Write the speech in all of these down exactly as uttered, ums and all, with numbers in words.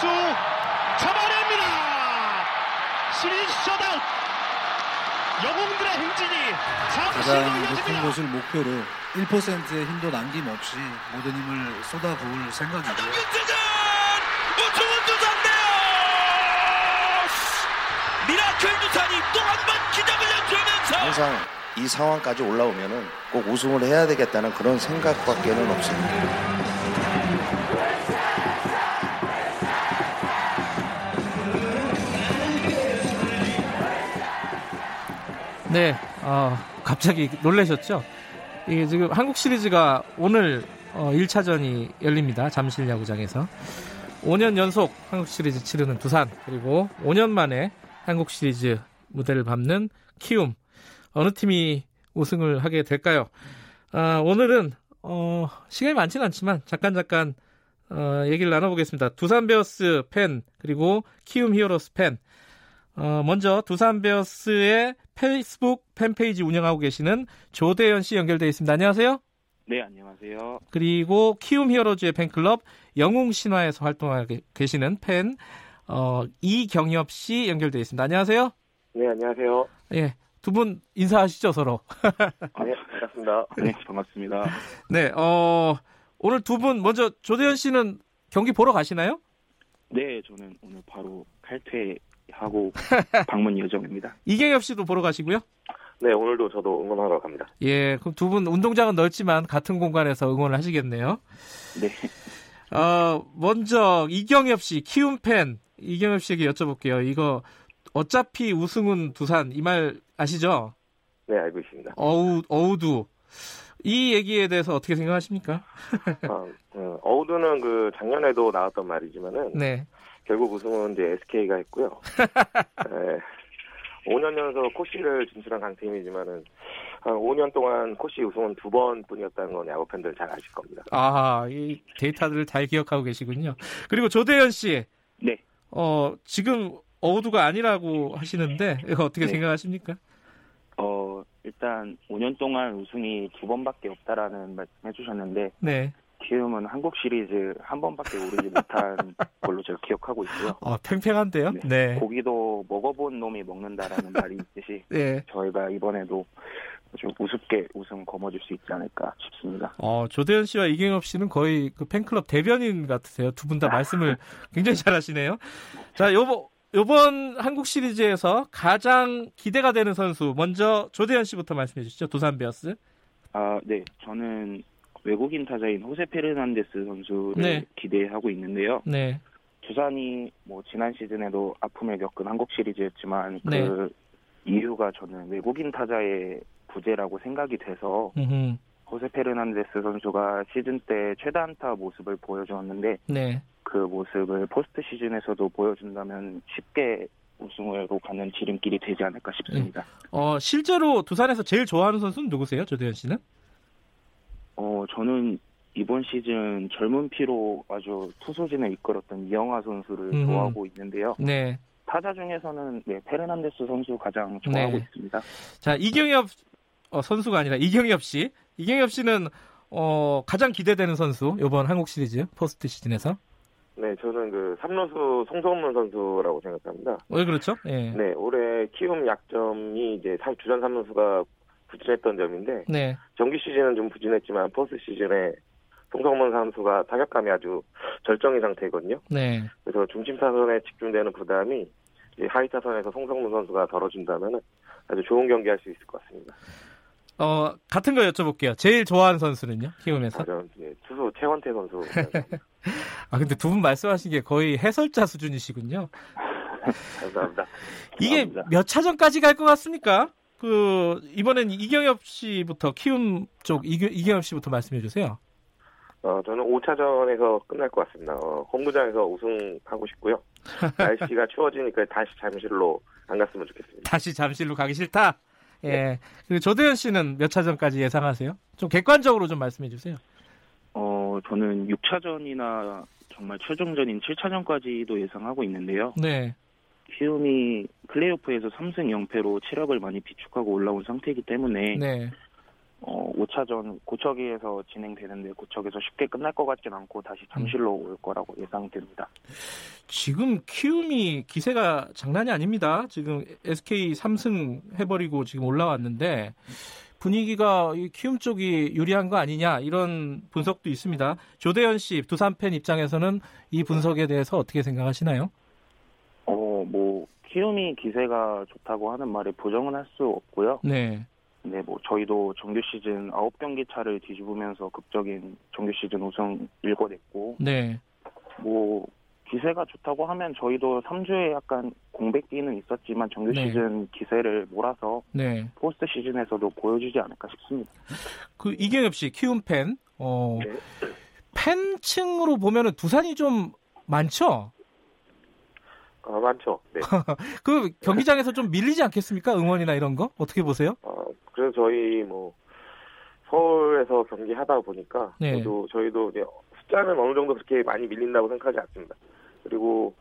선수 잡아냅니다. 시리즈 셧아웃. 영웅들의 행진이 가장 높은 곳을 목표로 일 퍼센트의 힘도 남김없이 모든 힘을 쏟아부을 생각이고요. 무조건 두산데요. 미라클 두산이 또 한 번 기적을 연출하면서 항상 이 상황까지 올라오면은 꼭 우승을 해야 되겠다는 그런 생각밖에는 없습니다. 네, 어, 갑자기 놀라셨죠? 이게 지금 한국 시리즈가 오늘 어, 일 차전이 열립니다. 잠실 야구장에서. 오 년 연속 한국 시리즈 치르는 두산, 그리고 오 년 만에 한국 시리즈 무대를 밟는 키움. 어느 팀이 우승을 하게 될까요? 어, 오늘은 어, 시간이 많지는 않지만 잠깐 잠깐 어, 얘기를 나눠보겠습니다. 두산 베어스 팬, 그리고 키움 히어로즈 팬. 어, 먼저 두산 베어스의 페이스북 팬페이지 운영하고 계시는 조대현 씨 연결되어 있습니다. 안녕하세요. 네, 안녕하세요. 그리고 키움 히어로즈의 팬클럽 영웅 신화에서 활동하고 계시는 팬 어, 이경엽 씨 연결되어 있습니다. 안녕하세요. 네, 안녕하세요. 예, 두 분 인사하시죠, 서로. 아, 네, 반갑습니다. 네, 반갑습니다. 네, 어, 오늘 두 분 먼저 조대현 씨는 경기 보러 가시나요? 네, 저는 오늘 바로 칼퇴 하고 방문 예정입니다. 이경엽 씨도 보러 가시고요? 네, 오늘도 저도 응원하러 갑니다. 예, 그럼 두 분 운동장은 넓지만 같은 공간에서 응원을 하시겠네요. 네. 어, 먼저 이경엽 씨, 키움 팬 이경엽 씨에게 여쭤볼게요. 이거 어차피 우승은 두산, 이 말 아시죠? 네, 알고 있습니다. 어우, 어우두. 이 얘기에 대해서 어떻게 생각하십니까? 어, 어, 어우두는 그 작년에도 나왔던 말이지만은 네. 결국 우승은 이제 에스케이가 했고요. 네, 오 년 연속 코시를 진출한 강팀이지만은 한 오 년 동안 코시 우승은 두 번뿐이었다는 건 야구 팬들 잘 아실 겁니다. 아, 이 데이터들을 잘 기억하고 계시군요. 그리고 조대현 씨, 네, 어 지금 어우두가 아니라고 하시는데 이거 어떻게 네. 생각하십니까? 어 일단 오 년 동안 우승이 두 번밖에 없다라는 말씀해주셨는데, 네. 키움은 한국 시리즈 한 번밖에 오르지 못한 걸로 제가 기억하고 있고요. 아, 팽팽한데요? 네. 네. 고기도 먹어본 놈이 먹는다라는 말이 있듯이 네. 저희가 이번에도 좀 우습게 우승 거머쥘 수 있지 않을까 싶습니다. 어, 조대현 씨와 이경엽 씨는 거의 그 팬클럽 대변인 같으세요. 두 분 다 말씀을 굉장히 잘하시네요. 자, 요번, 요번 한국 시리즈에서 가장 기대가 되는 선수 먼저 조대현 씨부터 말씀해 주시죠. 두산 베어스. 아, 네. 저는 외국인 타자인 호세 페르난데스 선수를 네. 기대하고 있는데요. 네. 두산이 뭐 지난 시즌에도 아픔을 겪은 한국 시리즈였지만 네. 그 이유가 저는 외국인 타자의 부재라고 생각이 돼서 음흠. 호세 페르난데스 선수가 시즌 때 최다 안타 모습을 보여주었는데 네. 그 모습을 포스트 시즌에서도 보여준다면 쉽게 우승으로 가는 지름길이 되지 않을까 싶습니다. 음. 어, 실제로 두산에서 제일 좋아하는 선수는 누구세요? 조대현 씨는? 어, 저는 이번 시즌 젊은 피로 아주 투수진을 이끌었던 이영하 선수를 음. 좋아하고 있는데요. 네. 타자 중에서는 네, 페르난데스 선수 가장 좋아하고 네. 있습니다. 자, 이경엽 어, 선수가 아니라 이경엽 씨. 이경엽 씨는 어, 가장 기대되는 선수, 이번 한국 시리즈 포스트 시즌에서. 네, 저는 그 삼루수 송성문 선수라고 생각합니다. 왜 그렇죠? 네. 네, 올해 키움 약점이 이제 주전 삼루수가 부진했던 점인데 네. 정규 시즌은 좀 부진했지만 포스트 시즌에 송성문 선수가 타격감이 아주 절정인 상태거든요. 네. 그래서 중심 타선에 집중되는 부담이 하위 타선에서 송성문 선수가 덜어준다면 아주 좋은 경기할 수 있을 것 같습니다. 어 같은 거 여쭤볼게요. 제일 좋아하는 선수는요? 키움에서? 아, 저는 예, 투수 최원태 선수. 아 근데 두 분 말씀하신 게 거의 해설자 수준이시군요. 감사합니다. 이게 감사합니다. 몇 차전까지 갈 것 같습니까? 그 이번엔 이경엽 씨부터 키움 쪽 이겨, 이경엽 씨부터 말씀해 주세요. 어 저는 오 차전에서 끝날 것 같습니다. 어, 홈구장에서 우승하고 싶고요. 날씨가 추워지니까 다시 잠실로 안 갔으면 좋겠습니다. 다시 잠실로 가기 싫다. 예. 네. 그리고 조대현 씨는 몇 차전까지 예상하세요? 좀 객관적으로 좀 말씀해 주세요. 어 저는 육 차전이나 정말 최종전인 칠 차전까지도 예상하고 있는데요. 네. 키움이 플레이오프에서 삼 승 영 패로 체력을 많이 비축하고 올라온 상태이기 때문에 네. 어, 오 차전 고척에서 진행되는데 고척에서 쉽게 끝날 것 같진 않고 다시 잠실로 올 거라고 예상됩니다. 지금 키움이 기세가 장난이 아닙니다. 지금 에스케이 삼 승 해버리고 지금 올라왔는데 분위기가 키움 쪽이 유리한 거 아니냐 이런 분석도 있습니다. 조대현 씨, 두산 팬 입장에서는 이 분석에 대해서 어떻게 생각하시나요? 어, 뭐 키움이 기세가 좋다고 하는 말에 부정은 할 수 없고요. 네. 네, 뭐 저희도 정규 시즌 아홉 경기 차를 뒤집으면서 극적인 정규 시즌 우승 일궈냈고, 네. 뭐 기세가 좋다고 하면 저희도 삼 주에 약간 공백기는 있었지만 정규 네. 시즌 기세를 몰아서 네. 포스트 시즌에서도 보여주지 않을까 싶습니다. 그 이경엽 씨, 키움 팬, 어, 네. 팬층으로 보면은 두산이 좀 많죠? 어, 많죠. 네. 그 경기장에서 좀 밀리지 않겠습니까? 응원이나 이런 거 어떻게 보세요? 어, 그래서 저희 뭐 서울에서 경기하다 보니까 네. 저도, 저희도 이제 숫자는 어느 정도 그렇게 많이 밀린다고 생각하지 않습니다. 그리고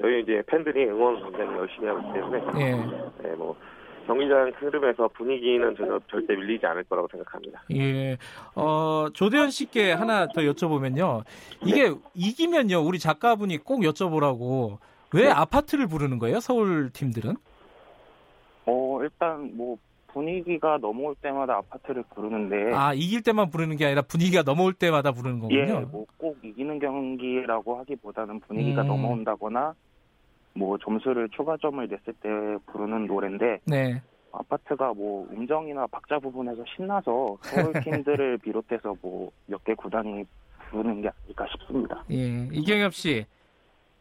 저희 이제 팬들이 응원 굉장히 열심히 하기 때문에 네. 네, 뭐 경기장 흐름에서 분위기는 저는 절대 밀리지 않을 거라고 생각합니다. 예, 어, 조대현 씨께 하나 더 여쭤보면요, 이게 네. 이기면요 우리 작가분이 꼭 여쭤보라고. 왜 네. 아파트를 부르는 거예요? 서울 팀들은? 어, 일단 뭐 분위기가 넘어올 때마다 아파트를 부르는데 아, 이길 때만 부르는 게 아니라 분위기가 넘어올 때마다 부르는 거군요. 예, 뭐 꼭 이기는 경기라고 하기보다는 분위기가 음. 넘어온다거나 뭐 점수를 추가점을 냈을 때 부르는 노래인데 네. 아파트가 뭐 음정이나 박자 부분에서 신나서 서울 팀들을 비롯해서 뭐 몇 개 구단이 부르는 게 아닐까 싶습니다. 예, 이경엽 씨.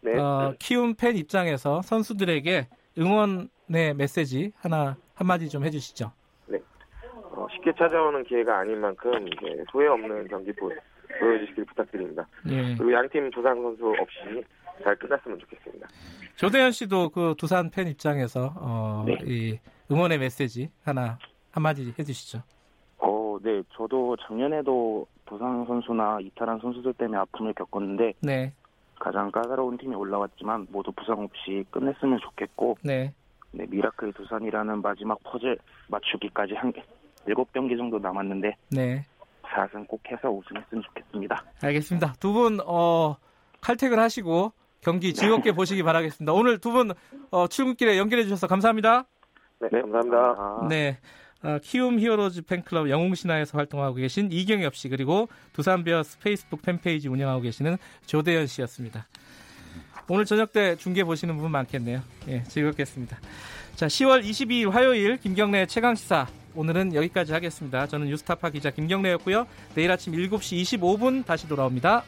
네. 어, 키움 팬 입장에서 선수들에게 응원의 메시지 하나 한마디 좀 해주시죠. 네. 어, 쉽게 찾아오는 기회가 아닌 만큼 이제 후회 없는 경기 보, 보여주시길 부탁드립니다. 네. 그리고 양팀 조상 선수 없이 잘 끝났으면 좋겠습니다. 조대현 씨도 그 두산 팬 입장에서 어, 네. 이 응원의 메시지 하나 한마디 해주시죠. 어, 네. 저도 작년에도 두산 선수나 이탈한 선수들 때문에 아픔을 겪었는데. 네. 가장 까다로운 팀이 올라왔지만 모두 부상 없이 끝냈으면 좋겠고 네. 네, 미라클 두산이라는 마지막 퍼즐 맞추기까지 한 일곱 경기 정도 남았는데 네. 사 승 꼭 해서 우승했으면 좋겠습니다. 알겠습니다. 두 분 어, 칼퇴근하시고 경기 즐겁게 네. 보시기 바라겠습니다. 오늘 두 분 어, 출근길에 연결해 주셔서 감사합니다. 네, 네 감사합니다. 네. 어, 키움 히어로즈 팬클럽 영웅신화에서 활동하고 계신 이경엽 씨 그리고 두산 베어스 페이스북 팬페이지 운영하고 계시는 조대현 씨였습니다. 오늘 저녁 때 중계 보시는 분 많겠네요. 예, 즐겁겠습니다. 자, 시월 이십이일 화요일 김경래의 최강시사 오늘은 여기까지 하겠습니다. 저는 유스타파 기자 김경래였고요. 내일 아침 일곱 시 이십오 분 다시 돌아옵니다.